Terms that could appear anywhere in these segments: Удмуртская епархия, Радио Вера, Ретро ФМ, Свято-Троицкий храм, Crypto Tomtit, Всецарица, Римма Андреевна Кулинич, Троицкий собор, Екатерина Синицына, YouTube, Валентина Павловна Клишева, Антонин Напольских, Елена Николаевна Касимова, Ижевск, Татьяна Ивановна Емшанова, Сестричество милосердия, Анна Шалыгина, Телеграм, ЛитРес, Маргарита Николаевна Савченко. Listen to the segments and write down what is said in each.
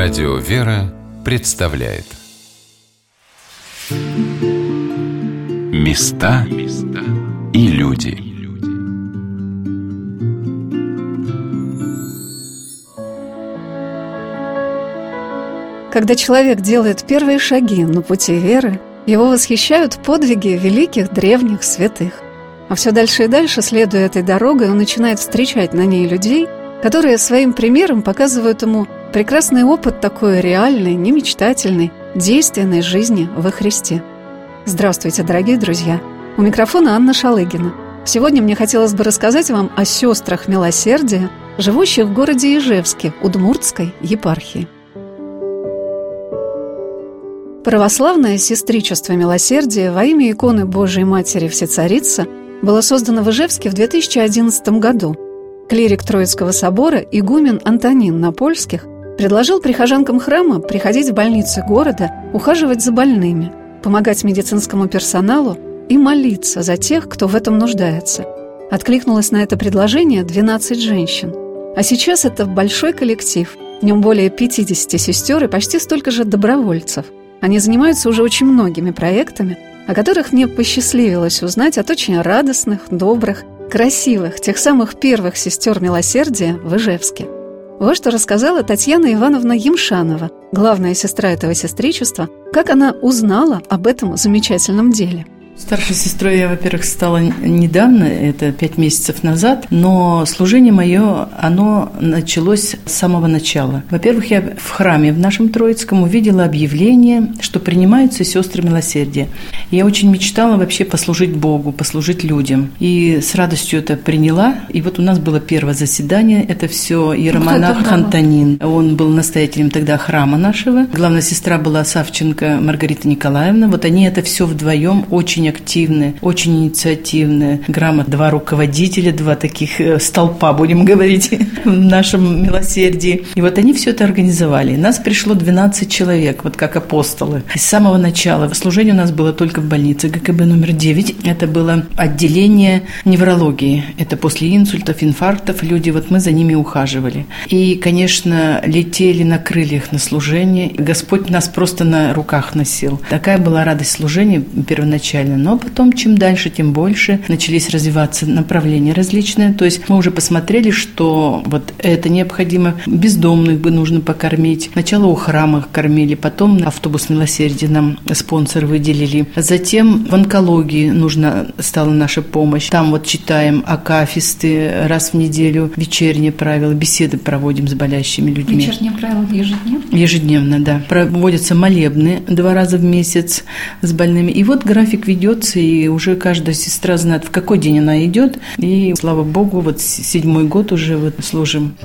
Радио Вера представляет Места и люди. Когда человек делает первые шаги на пути веры, его восхищают подвиги великих древних святых. А все дальше и дальше, следуя этой дорогой, он начинает встречать на ней людей, которые своим примером показывают ему прекрасный опыт такой реальной, немечтательной, действенной жизни во Христе. Здравствуйте, дорогие друзья! У микрофона Анна Шалыгина. Сегодня мне хотелось бы рассказать вам о сестрах милосердия, живущих в городе Ижевске, Удмуртской епархии. Православное сестричество милосердия во имя иконы Божией Матери Всецарица было создано в Ижевске в 2011 году. Клирик Троицкого собора, игумен Антонин Напольских, предложил прихожанкам храма приходить в больницы города, ухаживать за больными, помогать медицинскому персоналу и молиться за тех, кто в этом нуждается. Откликнулось на это предложение 12 женщин. А сейчас это большой коллектив, в нем более 50 сестер и почти столько же добровольцев. Они занимаются уже очень многими проектами, о которых мне посчастливилось узнать от очень радостных, добрых, красивых, тех самых первых сестер милосердия в Ижевске. Вот что рассказала Татьяна Ивановна Емшанова, главная сестра этого сестричества, как она узнала об этом замечательном деле. Старшей сестрой я, во-первых, стала недавно, это 5 месяцев назад, но служение мое, оно началось с самого начала. Во-первых, я в храме в нашем Троицком увидела объявление, что принимаются сестры милосердия. Я очень мечтала вообще послужить Богу, послужить людям. И с радостью это приняла. И вот у нас было первое заседание, это все иеромонах Антонин. Он был настоятелем тогда храма нашего. Главная сестра была Савченко Маргарита Николаевна. Вот они это все вдвоем очень активные, очень инициативные. Грамотно 2 руководителя, 2 таких столпа, будем говорить, в нашем милосердии. И вот они все это организовали. Нас пришло 12 человек, вот как апостолы. С самого начала служение у нас было только в больнице ГКБ номер 9. Это было отделение неврологии. Это после инсультов, инфарктов люди, вот мы за ними ухаживали. И, конечно, летели на крыльях на служение. Господь нас просто на руках носил. Такая была радость служения первоначально. Но потом, чем дальше, тем больше начались развиваться направления различные. То есть мы уже посмотрели, что вот это необходимо. Бездомных бы нужно покормить. Сначала у храма кормили, потом автобус милосердия нам спонсор выделили. Затем в онкологии нужна стала наша помощь. Там вот читаем акафисты раз в неделю, вечерние правила, беседы проводим с болящими людьми. Вечерние правила ежедневно? Ежедневно, да. Проводятся молебны 2 раза в месяц с больными. И вот график ведется, и уже каждая сестра знает, в какой день она идет. И, слава Богу, вот 7-й год уже вот служим.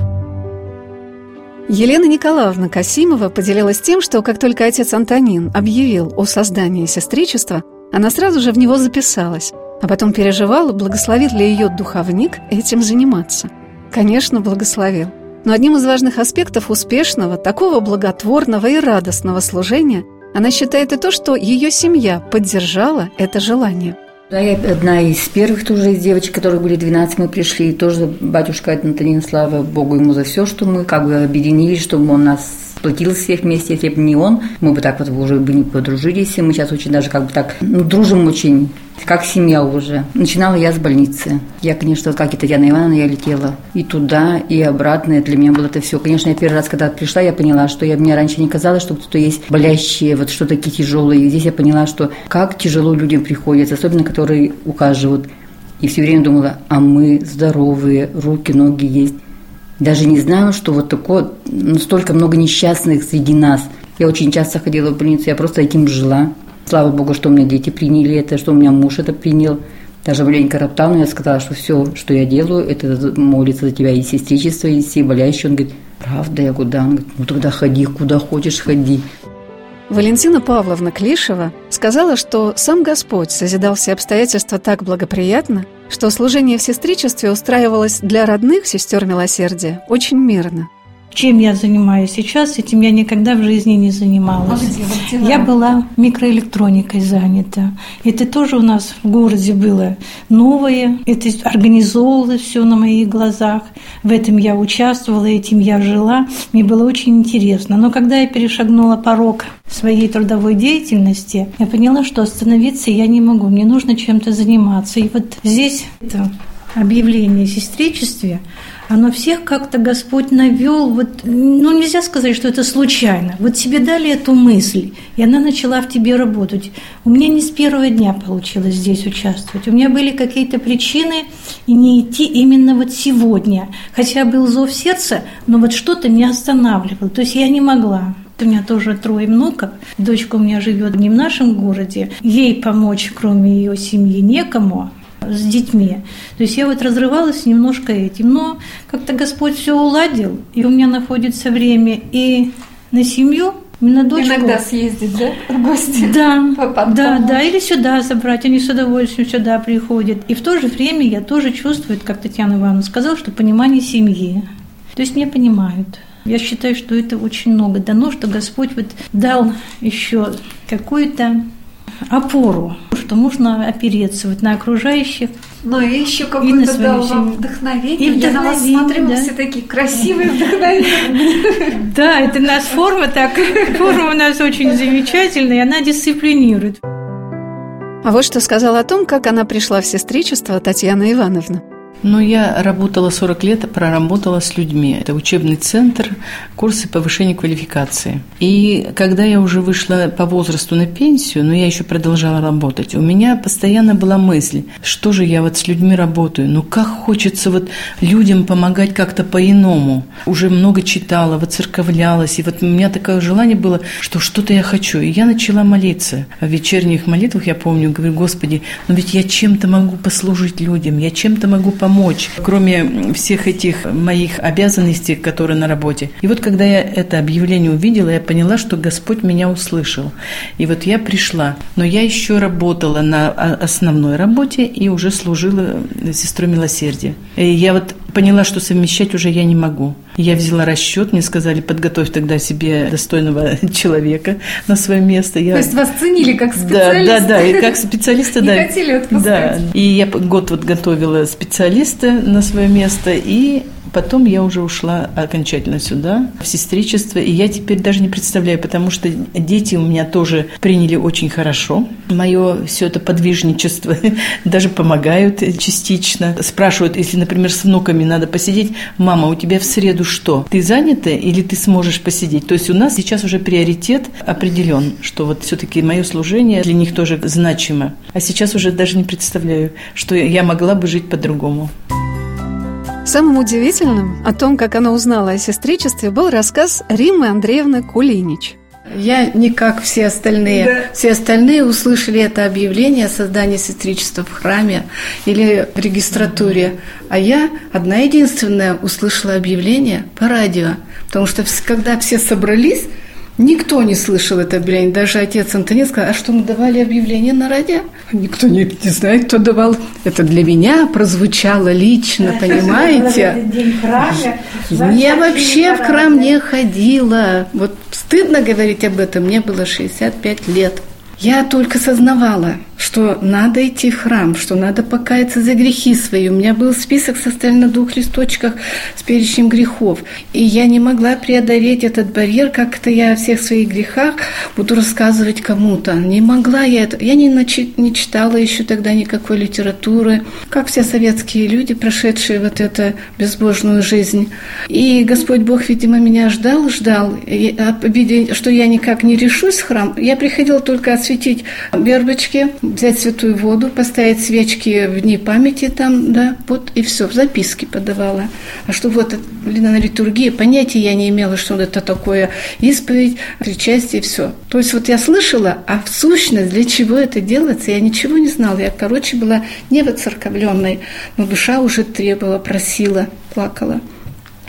Елена Николаевна Касимова поделилась тем, что как только отец Антонин объявил о создании сестричества, она сразу же в него записалась, а потом переживала, благословит ли ее духовник этим заниматься. Конечно, благословил. Но одним из важных аспектов успешного, такого благотворного и радостного служения она считает и то, что ее семья поддержала это желание. Да, я одна из первых тоже из девочек, которые были 12, мы пришли, и тоже батюшка Антонин, слава Богу ему за все, что мы как бы объединились, чтобы он нас сплотил всех вместе, если бы не он, мы бы так вот уже бы не подружились, и мы сейчас очень даже как бы так, дружим очень, как семья уже. Начинала я с больницы. Я, конечно, как и Татьяна Ивановна, я летела и туда, и обратно. Для меня было это все. Конечно, я первый раз, когда пришла, я поняла, что мне раньше не казалось, что кто-то есть болящие, вот что такие тяжелые. И здесь я поняла, что как тяжело людям приходится, особенно которые ухаживают. И все время думала, а мы здоровые, руки, ноги есть. Даже не знаю, что вот такое, столько много несчастных среди нас. Я очень часто ходила в больницу, я просто этим жила. Слава Богу, что у меня дети приняли это, что у меня муж это принял. Даже маленько роптал, но я сказала, что все, что я делаю, это молится за тебя и сестричество, и все болящие. Он говорит, правда, я куда? Он говорит, ну тогда ходи, куда хочешь, ходи. Валентина Павловна Клишева сказала, что сам Господь созидал все обстоятельства так благоприятно, что служение в сестричестве устраивалось для родных сестер милосердия очень мирно. чем я занимаюсь сейчас, этим я никогда в жизни не занималась. Я была микроэлектроникой занята. Это тоже у нас в городе было новое. Это организовывалось все на моих глазах. В этом я участвовала, этим я жила. Мне было очень интересно. Но когда я перешагнула порог своей трудовой деятельности, я поняла, что остановиться я не могу. Мне нужно чем-то заниматься. И вот здесь это объявление о сестричестве, оно всех как-то Господь навел, нельзя сказать, что это случайно. Вот тебе дали эту мысль, и она начала в тебе работать. У меня не с первого дня получилось здесь участвовать. У меня были какие-то причины не идти именно сегодня. Хотя был зов сердца, но что-то меня останавливало. То есть я не могла. У меня тоже 3 внуков. Дочка у меня живет не в нашем городе. Ей помочь, кроме ее семьи, некому. С детьми. То есть я разрывалась немножко этим. Но как-то Господь все уладил, и у меня находится время и на семью, и на дочку. Иногда съездить, да, в гости? Да, или сюда забрать. Они с удовольствием сюда приходят. И в то же время я тоже чувствую, как Татьяна Ивановна сказала, что понимание семьи. То есть меня понимают. Я считаю, что это очень много дано, что Господь дал еще какую-то опору, что можно опереться на окружающих. Ну и еще какое-то дал вам вдохновение. Я на вас смотрю, да. Все такие красивые, вдохновения. Да, это наша форма форма у нас очень замечательная, и она дисциплинирует. А вот что сказала о том, как она пришла в сестричество Татьяна Ивановна. Я работала 40 лет, проработала с людьми. Это учебный центр, курсы повышения квалификации. И когда я уже вышла по возрасту на пенсию, но я еще продолжала работать, у меня постоянно была мысль, что же я с людьми работаю, как хочется людям помогать как-то по-иному. Уже много читала, церковлялась, и у меня такое желание было, что что-то я хочу. И я начала молиться. В вечерних молитвах, я помню, говорю: Господи, ведь я чем-то могу послужить людям, я чем-то могу помочь, кроме всех этих моих обязанностей, которые на работе. И когда я это объявление увидела, я поняла, что Господь меня услышал. И я пришла. Но я еще работала на основной работе и уже служила сестрой милосердия. И я поняла, что совмещать уже я не могу. Я взяла расчет, мне сказали: подготовь тогда себе достойного человека на свое место. То есть вас ценили как специалиста? Да, и как специалиста, да. Не хотели отпускать. И я год готовила специалиста на свое место, и потом я уже ушла окончательно сюда, в сестричество, и я теперь даже не представляю, потому что дети у меня тоже приняли очень хорошо. Мое все это подвижничество, даже помогают частично. Спрашивают, если, например, с внуками надо посидеть: мама, у тебя в среду что? Ты занята или ты сможешь посидеть? То есть у нас сейчас уже приоритет определен, что все-таки мое служение для них тоже значимо. А сейчас уже даже не представляю, что я могла бы жить по-другому. Самым удивительным о том, как она узнала о сестричестве, был рассказ Риммы Андреевны Кулинич. Я не как все остальные. Да. Все остальные услышали это объявление о создании сестричества в храме или в регистратуре. А я одна единственная услышала объявление по радио. Потому что когда все собрались, никто не слышал это объявление. Даже отец Антонин сказал: а что, мы давали объявление на радио? Никто не знает, кто давал. Это для меня прозвучало лично, понимаете? Я вообще в храм не ходила. Стыдно говорить об этом. Мне было 65 лет. Я только сознавала, что надо идти в храм, что надо покаяться за грехи свои. У меня был список составлен на 2 листочках с перечнем грехов. И я не могла преодолеть этот барьер, как-то я о всех своих грехах буду рассказывать кому-то. Не могла я это. Я не читала еще тогда никакой литературы, как все советские люди, прошедшие эту безбожную жизнь. И Господь Бог, видимо, меня ждал. И, видя, что я никак не решусь в храм, я приходила только осветить вербочки, взять святую воду, поставить свечки в дни памяти там, и все, записки подавала. А что на литургии, понятия я не имела, что это такое, исповедь, причастие, все. То есть я слышала, а в сущности, для чего это делается, я ничего не знала. Я, была не воцерковленной, но душа уже требовала, просила, плакала.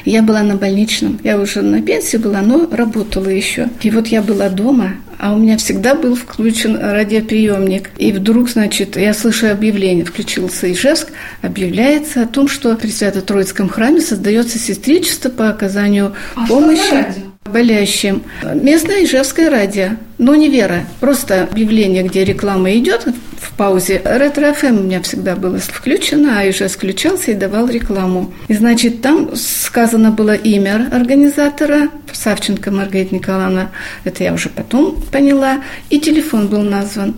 Я была на больничном, я уже на пенсии была, но работала еще. И я была дома, А у меня всегда был включен радиоприемник. И вдруг, значит, я слышу объявление, включился Ижевск, объявляется о том, что при Свято-Троицком храме создается сестричество по оказанию помощи болеющим. Местное ижевское радио, но не Вера. Просто объявление, где реклама идет в паузе. Ретро ФМ у меня всегда было включено, а Ижевск включался и давал рекламу. И, значит, там сказано было имя организатора, Савченко Маргарита Николаевна, это я уже потом поняла, и телефон был назван.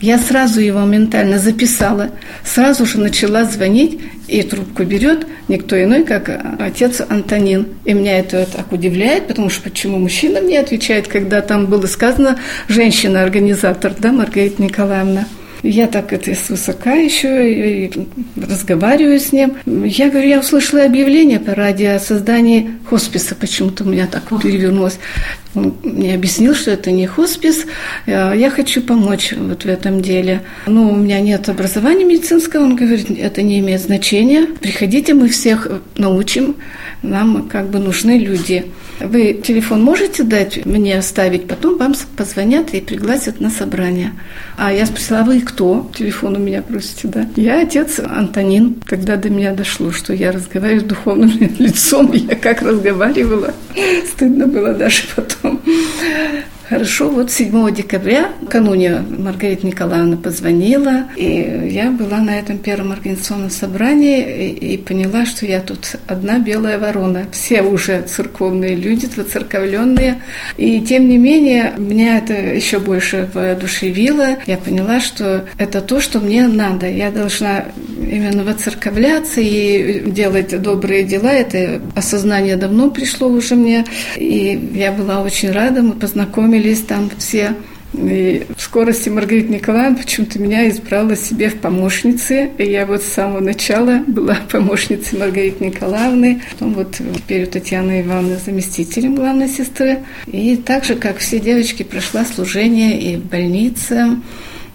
Я сразу его ментально записала, сразу же начала звонить, и трубку берет никто иной, как отец Антонин. И меня это так удивляет, потому что почему мужчина мне отвечает, когда там было сказано «женщина-организатор», да, Маргарита Николаевна. Я так это свысока еще и разговариваю с ним. Я говорю, я услышала объявление по радио о создании хосписа. Почему-то у меня так перевернулось. Он мне объяснил, что это не хоспис. Я хочу помочь вот в этом деле. Но у меня нет образования медицинского. Он говорит, это не имеет значения. Приходите, мы всех научим. Нам как бы нужны люди. Вы телефон можете дать мне оставить? Потом вам позвонят и пригласят на собрание. А я спросила, а вы кто? Телефон у меня просите, да? Я отец Антонин. Тогда до меня дошло, что я разговариваю с духовным лицом. Я как разговаривала. Стыдно было даже потом. Хорошо, вот 7 декабря, накануне Маргарита Николаевна позвонила, и я была на этом первом организационном собрании и поняла, что я тут одна белая ворона. Все уже церковные люди, воцерковленные. И тем не менее, меня это еще больше воодушевило. Я поняла, что это то, что мне надо. Я должна именно воцерковляться и делать добрые дела. Это осознание давно пришло уже мне. И я была очень рада, мы познакомились. Там все. И в скорости Маргарита Николаевна почему-то меня избрала себе в помощнице. И я вот с самого начала была помощницей Маргариты Николаевны. Потом вот теперь у Татьяны Ивановны заместителем главной сестры. И так же, как все девочки, прошла служение и в больнице.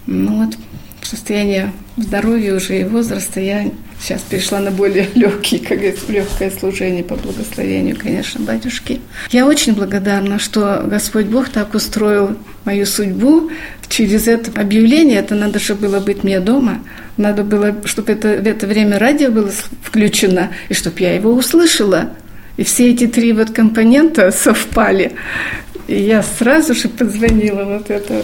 Ну вот, в состоянии здоровья уже и возраста я сейчас перешла на более легкие, как говорится, легкое служение по благословению, конечно, батюшки. Я очень благодарна, что Господь Бог так устроил мою судьбу. Через это объявление, это надо же было быть мне дома, надо было, чтобы в это время радио было включено, и чтобы я его услышала. И все эти три вот компонента совпали. И я сразу же позвонила вот это.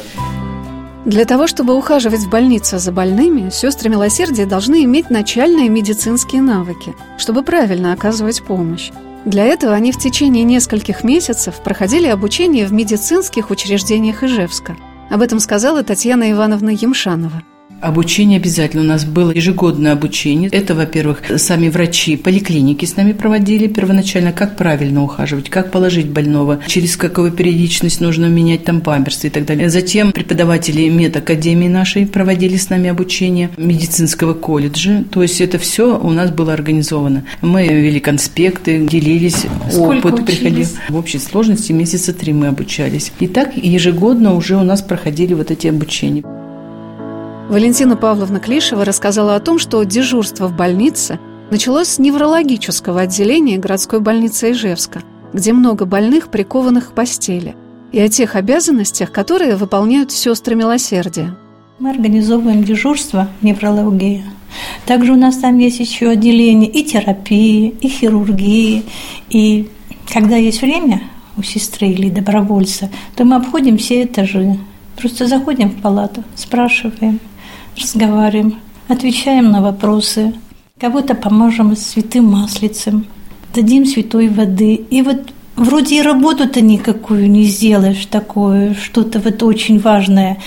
Для того, чтобы ухаживать в больнице за больными, сестры милосердия должны иметь начальные медицинские навыки, чтобы правильно оказывать помощь. Для этого они в течение нескольких месяцев проходили обучение в медицинских учреждениях Ижевска. Об этом сказала Татьяна Ивановна Емшанова. Обучение обязательно. У нас было ежегодное обучение. Это, во-первых, сами врачи поликлиники с нами проводили первоначально, как правильно ухаживать, как положить больного, через какую периодичность нужно менять там памперсы и так далее. Затем преподаватели медакадемии нашей проводили с нами обучение медицинского колледжа. То есть это все у нас было организовано. Мы вели конспекты, делились, опыт приходил. В общей сложности месяца 3 мы обучались. И так ежегодно уже у нас проходили вот эти обучения. Валентина Павловна Клишева рассказала о том, что дежурство в больнице началось с неврологического отделения городской больницы Ижевска, где много больных, прикованных к постели, и о тех обязанностях, которые выполняют сестры милосердия. Мы организовываем дежурство неврологии. Также у нас там есть еще отделение и терапии, и хирургии. И когда есть время у сестры или добровольца, то мы обходим все этажи. Просто заходим в палату, спрашиваем, разговариваем, отвечаем на вопросы. Кого-то поможем святым маслицем, дадим святой воды. И вот вроде и работу-то никакую не сделаешь такое, что-то вот очень важное.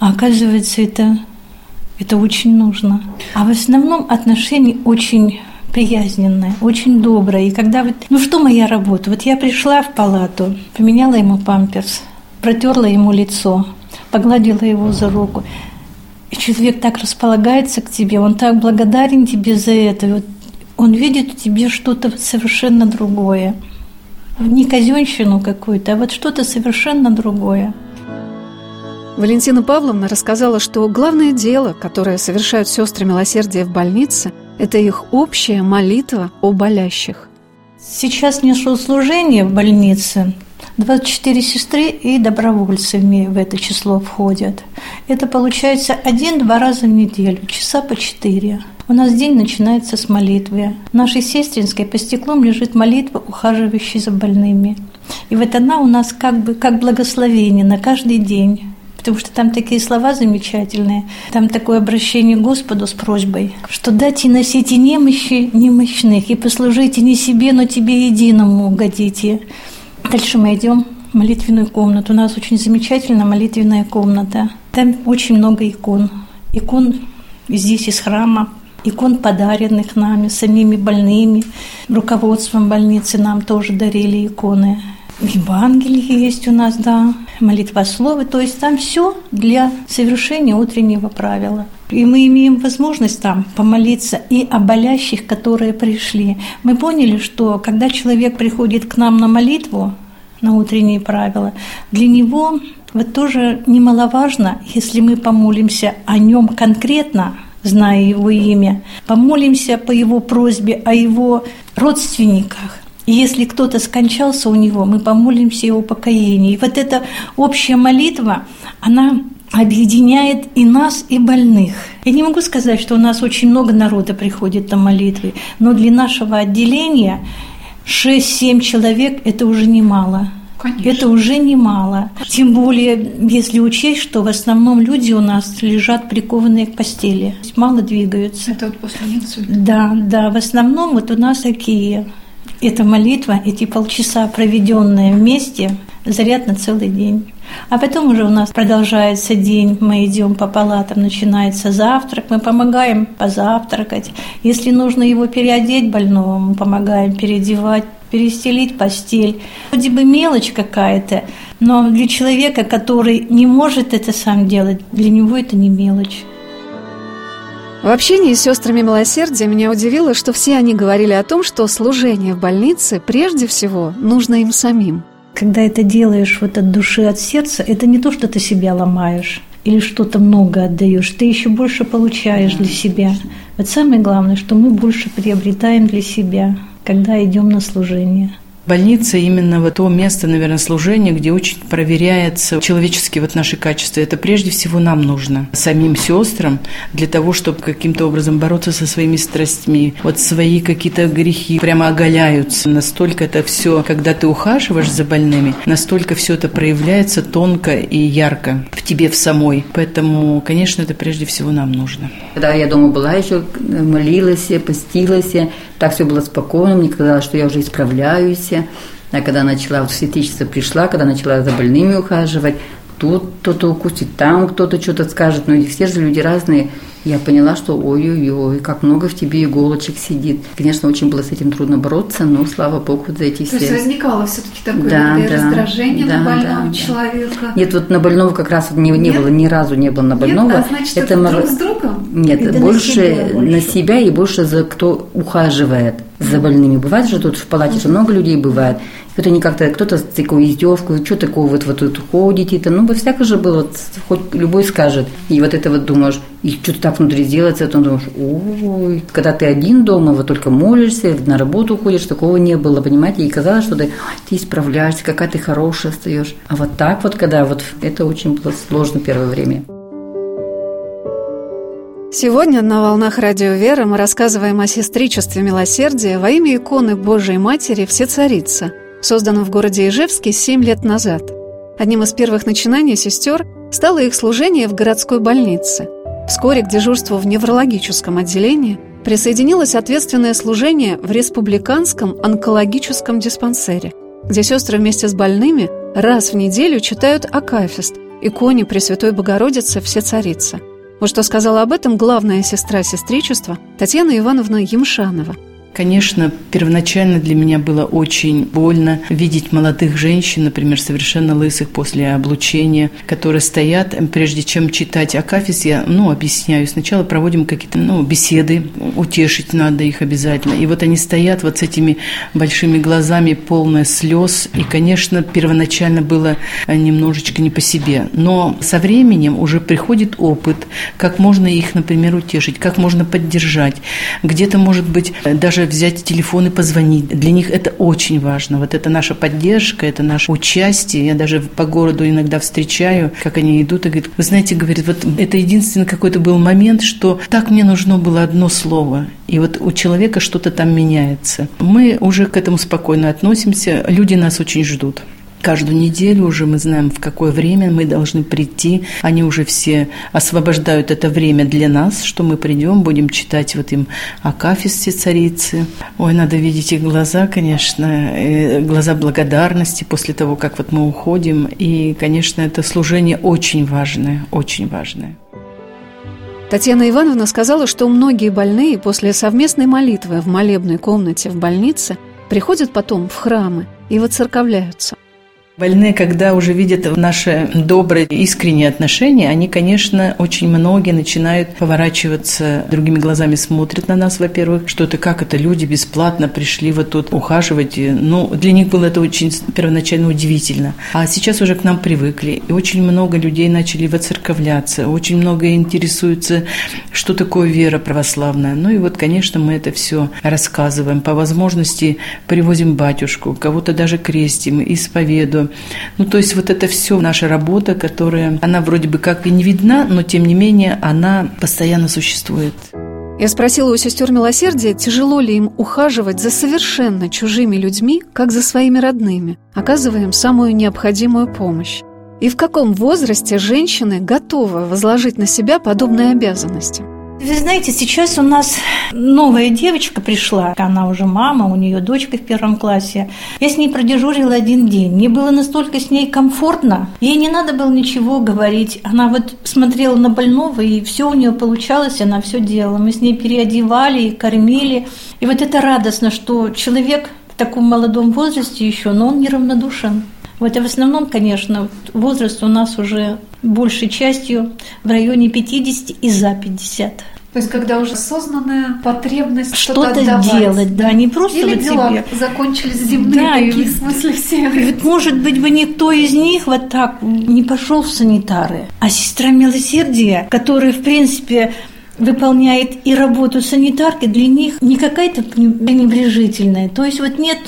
А оказывается, это очень нужно. А в основном отношения очень приязненное, очень доброе. И когда вот, ну что моя работа? Вот я пришла в палату, поменяла ему памперс, протерла ему лицо, погладила его за руку. И человек так располагается к тебе, он так благодарен тебе за это. Вот он видит в тебе что-то совершенно другое. Не казенщину какую-то, а вот что-то совершенно другое. Валентина Павловна рассказала, что главное дело, которое совершают сестры милосердия в больнице, это их общая молитва о болящих. Сейчас несу служение в больнице. 24 сестры и добровольцы в это число входят. Это получается 1-2 раза в неделю, часа по 4. У нас день начинается с молитвы. В нашей сестринской по стеклам лежит молитва, ухаживающей за больными. И вот она у нас как благословение на каждый день. Потому что там такие слова замечательные, там такое обращение к Господу с просьбой, что дайте носите немощи немощных, и послужите не себе, но тебе единому угодите. Дальше мы идем в молитвенную комнату. У нас очень замечательная молитвенная комната. Там очень много икон. Икон здесь из храма, икон, подаренных нами, самими больными. Руководством больницы нам тоже дарили иконы. Евангелие есть у нас, да, молитва слова, то есть там все для совершения утреннего правила. И мы имеем возможность там помолиться и о болящих, которые пришли. Мы поняли, что когда человек приходит к нам на молитву, на утренние правила, для него вот тоже немаловажно, если мы помолимся о нем конкретно, зная его имя, помолимся по его просьбе о его родственниках. Если кто-то скончался у него, мы помолимся его покаянию. И вот эта общая молитва, она объединяет и нас, и больных. Я не могу сказать, что у нас очень много народа приходит на молитвы, но для нашего отделения 6-7 человек – это уже немало. Конечно. Это уже немало. Тем более, если учесть, что в основном люди у нас лежат прикованные к постели, мало двигаются. Это вот после инсульта? Да, да. В основном вот у нас такие. Эта молитва, эти полчаса, проведенные вместе, заряд на целый день. А потом уже у нас продолжается день, мы идем по палатам, начинается завтрак, мы помогаем позавтракать. Если нужно его переодеть больного, мы помогаем переодевать, перестелить постель. Вроде бы мелочь какая-то, но для человека, который не может это сам делать, для него это не мелочь. В общении с сестрами милосердия меня удивило, что все они говорили о том, что служение в больнице прежде всего нужно им самим. Когда это делаешь вот от души, от сердца, это не то, что ты себя ломаешь или что-то много отдаешь, ты еще больше получаешь для себя. Вот самое главное, что мы больше приобретаем для себя, когда идем на служение. Больница именно вот то место, наверное, служения, где очень проверяются человеческие вот наши качества. Это прежде всего нам нужно, самим сестрам, для того, чтобы каким-то образом бороться со своими страстями. Вот свои какие-то грехи прямо оголяются. Настолько это все, когда ты ухаживаешь за больными, настолько все это проявляется тонко и ярко в тебе в самой. Поэтому, конечно, это прежде всего нам нужно. Когда я дома была еще, молилась, постилась, так все было спокойно, мне казалось, что я уже исправляюсь. А когда начала, вот в Всецарице пришла, когда начала за больными ухаживать, тут кто-то укусит, там кто-то что-то скажет, но все же люди разные. Я поняла, что ой-ой-ой, как много в тебе иголочек сидит. Конечно, очень было с этим трудно бороться, но, слава Богу, за эти все. То есть возникало все-таки такое раздражение на больного человека? Нет, вот на больного как раз не было, ни разу не было на больного. Нет, а значит, это друг с другом? Нет, больше на себя и больше за кто ухаживает за больными. Бывает же тут в палате же много людей бывает. Кто-то не как-то, кто-то с такой издевкой, что такое, вот тут ходите-то, всякое же было, хоть любой скажет. И вот это вот думаешь, и что-то так внутри делается, а потом думаешь, ой, когда ты один дома, вот только молишься, на работу уходишь, такого не было, понимаете, и казалось, что ты исправляешься, какая ты хорошая остаешь. А вот так вот, когда вот это очень было сложно первое время. Сегодня на «Волнах Радио Вера» мы рассказываем о сестричестве милосердия во имя иконы Божией Матери Всецарица, созданном в городе Ижевске 7 лет назад. Одним из первых начинаний сестер стало их служение в городской больнице. Вскоре к дежурству в неврологическом отделении присоединилось ответственное служение в республиканском онкологическом диспансере, где сестры вместе с больными раз в неделю читают акафист иконе Пресвятой Богородицы Всецарица. Вот что сказала об этом главная сестра сестричества Татьяна Ивановна Емшанова. Конечно, первоначально для меня было очень больно видеть молодых женщин, например, совершенно лысых после облучения, которые стоят, прежде чем читать акафист, я, объясняю, сначала проводим какие-то, беседы, утешить надо их обязательно. И вот они стоят вот с этими большими глазами, полные слез, и, конечно, первоначально было немножечко не по себе. Но со временем уже приходит опыт, как можно их, например, утешить, как можно поддержать. Где-то, может быть, даже также взять телефон и позвонить. Для них это очень важно. Вот это наша поддержка, это наше участие. Я даже по городу иногда встречаю, как они идут и говорят, вы знаете, говорит, вот это единственный какой-то был момент, что так мне нужно было одно слово. И вот у человека что-то там меняется. Мы уже к этому спокойно относимся. Люди нас очень ждут. Каждую неделю уже мы знаем, в какое время мы должны прийти. Они уже все освобождают это время для нас, что мы придем, будем читать вот им акафист Всецарицы. Ой, надо видеть их глаза, конечно, глаза благодарности после того, как вот мы уходим. И, конечно, это служение очень важное, очень важное. Татьяна Ивановна сказала, что многие больные после совместной молитвы в молебной комнате в больнице приходят потом в храмы и воцерковляются. Больные, когда уже видят наши добрые, искренние отношения, они, конечно, очень многие начинают поворачиваться, другими глазами смотрят на нас, во-первых, что это как это люди бесплатно пришли вот тут ухаживать. Ну, для них было это очень первоначально удивительно. А сейчас уже к нам привыкли, и очень много людей начали воцерковляться, очень много интересуются, что такое вера православная. Ну и вот, конечно, мы это все рассказываем. По возможности привозим батюшку, кого-то даже крестим, исповедуем. Ну, то есть вот это все наша работа, которая, она вроде бы как и не видна, но тем не менее она постоянно существует. Я спросила у сестер милосердия, тяжело ли им ухаживать за совершенно чужими людьми, как за своими родными, оказывая им самую необходимую помощь. И в каком возрасте женщины готовы возложить на себя подобные обязанности? Вы знаете, сейчас у нас новая девочка пришла, она уже мама, у нее дочка в 1 классе. Я с ней продежурила 1 день, мне было настолько с ней комфортно, ей не надо было ничего говорить, она вот смотрела на больного, и все у нее получалось, она все делала. Мы с ней переодевали и кормили, и вот это радостно, что человек в таком молодом возрасте еще, но он неравнодушен. Вот, а в основном, конечно, возраст у нас уже большей частью в районе 50 и за 50. То есть, когда уже осознанная потребность что-то делать, да, не просто или вот дела себе закончились земные, да, такие, в смысле все. Ведь, может быть, бы никто из них вот так не пошел в санитары. А сестра милосердия, которая, в принципе, выполняет и работу санитарки, для них не какая-то пренебрежительная. То есть, вот нет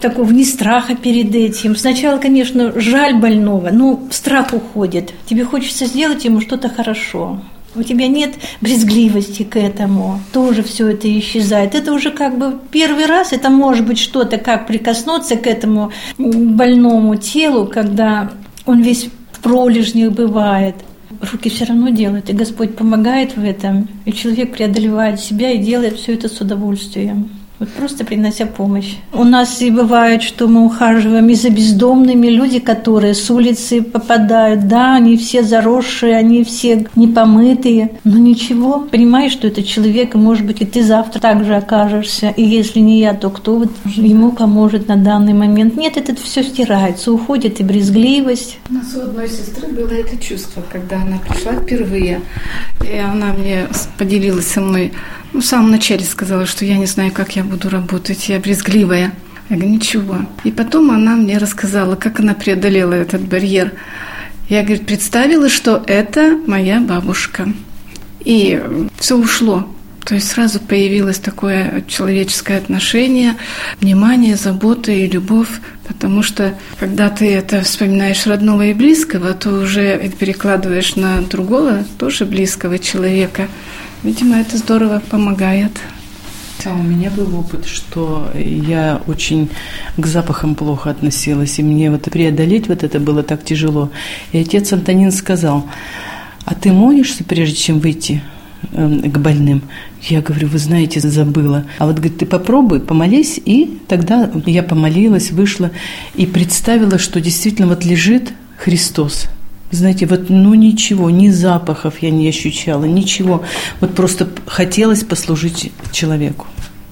такого ни страха перед этим. Сначала, конечно, жаль больного, но страх уходит. Тебе хочется сделать ему что-то хорошо. У тебя нет брезгливости к этому. Тоже все это исчезает. Это уже как бы первый раз, это может быть что-то, как прикоснуться к этому больному телу, когда он весь в пролежнях бывает. Руки все равно делают, и Господь помогает в этом. И человек преодолевает себя и делает все это с удовольствием. Вот просто принося помощь. У нас и бывает, что мы ухаживаем и за бездомными, люди, которые с улицы попадают. Да, они все заросшие, они все непомытые. Но ничего, понимаешь, что это человек, и, может быть, и ты завтра так же окажешься. И если не я, то кто вот ему поможет на данный момент? Нет, это все стирается, уходит и брезгливость. У нас у одной сестры было это чувство, когда она пришла впервые. И она мне поделилась со мной. Ну, в самом начале сказала, что я не знаю, как я буду работать, я брезгливая. Я говорю, ничего. И потом она мне рассказала, как она преодолела этот барьер. Я, говорит, представила, что это моя бабушка. И все ушло. То есть сразу появилось такое человеческое отношение, внимание, забота и любовь. Потому что, когда ты это вспоминаешь родного и близкого, то уже это перекладываешь на другого, тоже близкого человека. Видимо, это здорово помогает. У меня был опыт, что я очень к запахам плохо относилась, и мне вот преодолеть вот это было так тяжело. И отец Антонин сказал, а ты моешься, прежде чем выйти к больным? Я говорю, вы знаете, забыла. А вот, говорит, ты попробуй, помолись. И тогда я помолилась, вышла и представила, что действительно вот лежит Христос. Знаете, вот ну ничего, ни запахов я не ощущала, ничего. Вот просто хотелось послужить человеку.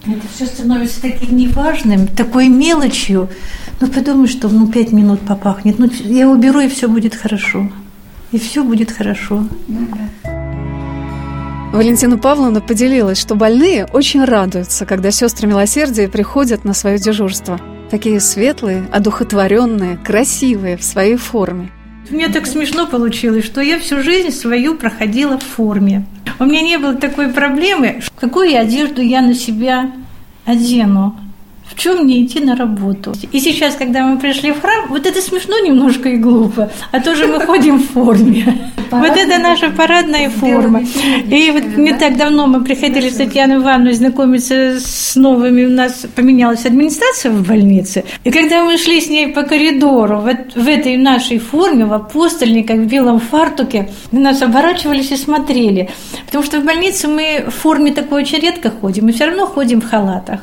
Это все становится таким неважным, такой мелочью. Ну подумай, что 5 минут попахнет. Ну я уберу, и все будет хорошо. И все будет хорошо. Валентина Павловна поделилась, что больные очень радуются, когда сестры милосердия приходят на свое дежурство. Такие светлые, одухотворенные, красивые в своей форме. У меня так смешно получилось, что я всю жизнь свою проходила в форме. У меня не было такой проблемы, какую одежду я на себя одену? В чем мне идти на работу? И сейчас, когда мы пришли в храм, вот это смешно немножко и глупо, а тоже мы ходим в форме. Вот это наша парадная форма. И вот не так давно мы приходили с Татьяной Ивановной знакомиться с новыми, у нас поменялась администрация в больнице, и когда мы шли с ней по коридору вот в этой нашей форме, в апостольниках, в белом фартуке, на нас оборачивались и смотрели, потому что в больнице мы в форме такой очень редко ходим, мы все равно ходим в халатах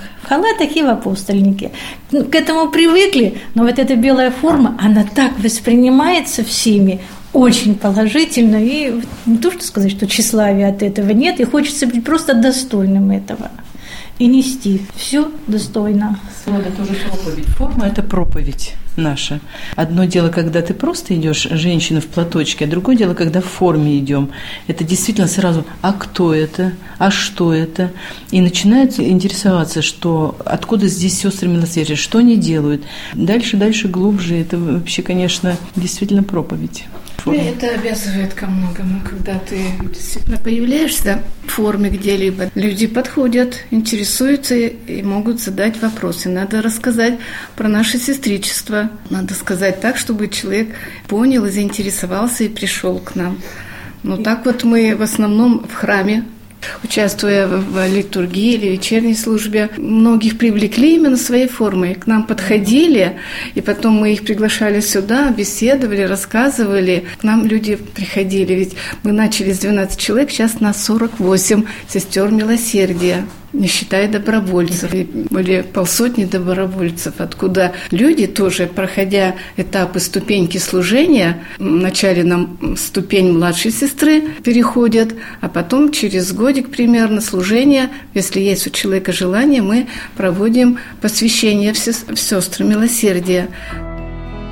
и в апостольниках. К этому привыкли, но вот эта белая форма, она так воспринимается всеми очень положительно, и не то что сказать, что тщеславия от этого нет, и хочется быть просто достойным этого и нести все достойно. Это тоже проповедь. Форма – это проповедь наша. Одно дело, когда ты просто идешь, женщина в платочке, а другое дело, когда в форме идем. Это действительно сразу, а кто это, а что это? И начинают интересоваться, что откуда здесь сестры милосердия, что они делают. Дальше, глубже. Это вообще, конечно, действительно проповедь. Это обязывает ко многому, когда ты действительно появляешься в форме где-либо. Люди подходят, интересуются и могут задать вопросы. Надо рассказать про наше сестричество. Надо сказать так, чтобы человек понял и заинтересовался, и пришел к нам. Но так вот мы в основном в храме, участвуя в литургии или вечерней службе, многих привлекли именно своей формой. К нам подходили, и потом мы их приглашали сюда, беседовали, рассказывали. К нам люди приходили, ведь мы начали с 12 человек, сейчас нас 48 сестер милосердия, не считая добровольцев. И более 500 добровольцев, откуда люди тоже, проходя этапы, ступеньки служения, вначале нам ступень младшей сестры переходят, а потом через годик примерно служения, если есть у человека желание, мы проводим посвящение в сестры милосердия.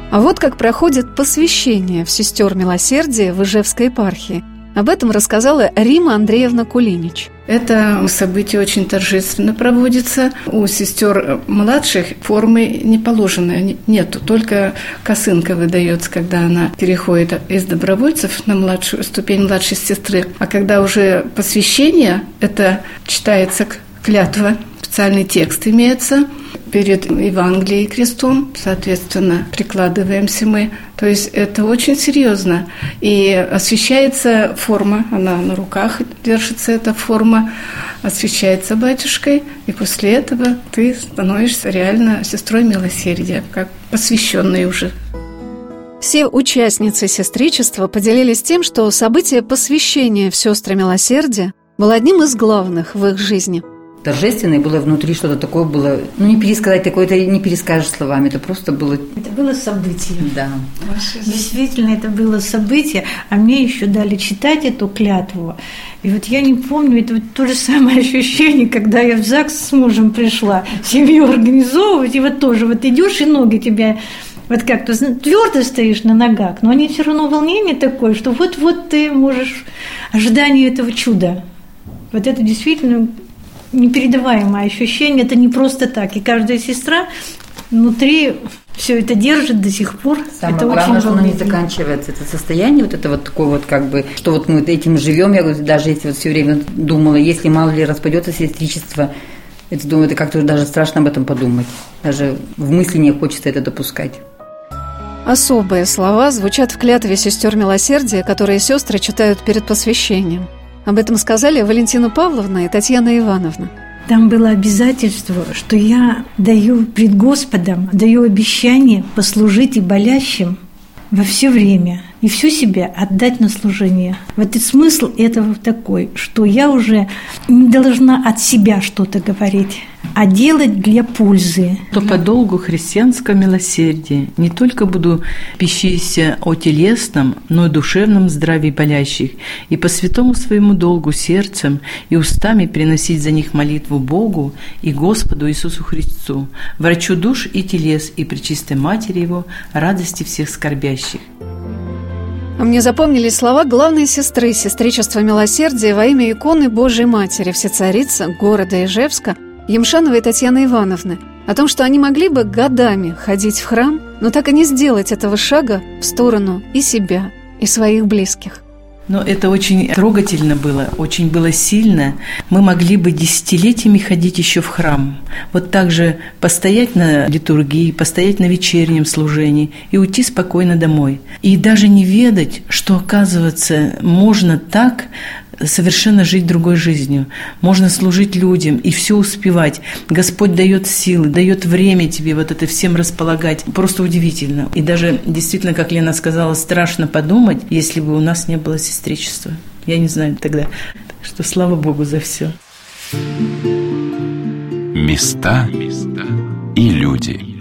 А вот как проходит посвящение в сестер милосердия в Ижевской епархии. Об этом рассказала Римма Андреевна Кулинич. Это событие очень торжественно проводится. У сестер младших формы не положено, нету, только косынка выдается, когда она переходит из добровольцев на младшую ступень младшей сестры. А когда уже посвящение, это читается клятва, специальный текст имеется перед Евангелием и крестом, соответственно, прикладываемся мы. То есть это очень серьезно. И освещается форма, она на руках держится, эта форма, освещается батюшкой, и после этого ты становишься реально сестрой милосердия, как посвященной уже. Все участницы сестричества поделились тем, что событие посвящения в сестры милосердия было одним из главных в их жизни. Торжественное было внутри, что-то такое было, не пересказать такое, это не перескажешь словами, это просто было... Это было событие. Да. Действительно, это было событие, а мне еще дали читать эту клятву. И вот я не помню, это вот то же самое ощущение, когда я в ЗАГС с мужем пришла семью организовывать, и вот тоже вот идешь, и ноги тебя... Вот как-то твердо стоишь на ногах, но они все равно волнение такое, что вот-вот ты можешь... Ожидание этого чуда. Вот это действительно... непередаваемое ощущение, это не просто так. И каждая сестра внутри все это держит до сих пор. Самое это главное, что оно не заканчивается. Это состояние вот это вот такое вот как бы, что вот мы этим живем. Я даже если вот все время думала, если мало ли распадется сестричество, это думаю, это как-то даже страшно об этом подумать. Даже в мысли не хочется это допускать. Особые слова звучат в клятве сестер милосердия, которые сестры читают перед посвящением. Об этом сказали Валентина Павловна и Татьяна Ивановна. Там было обязательство, что я даю пред Господом, даю обещание послужить и болящим во все время, и всю себя отдать на служение. Вот и смысл этого такой, что я уже не должна от себя что-то говорить, а делать для пользы. То по долгу христианского милосердия не только буду пищися о телесном, но и душевном здравии болящих, и по святому своему долгу сердцем и устами приносить за них молитву Богу и Господу Иисусу Христу, врачу душ и телес, и пречистой матери Его, радости всех скорбящих. Мне запомнились слова главной сестры сестричества милосердия во имя иконы Божией Матери Всецарица города Ижевска Емшановой Татьяны Ивановны о том, что они могли бы годами ходить в храм, но так и не сделать этого шага в сторону и себя, и своих близких. Но это очень трогательно было, очень было сильно. Мы могли бы десятилетиями ходить еще в храм. Вот так же постоять на литургии, постоять на вечернем служении и уйти спокойно домой. И даже не ведать, что, оказывается, можно так совершенно жить другой жизнью. Можно служить людям и все успевать. Господь дает силы, дает время тебе вот это всем располагать. Просто удивительно. И даже действительно, как Лена сказала, страшно подумать, если бы у нас не было сестричества. Я не знаю тогда. Так что слава Богу за все. Места и люди.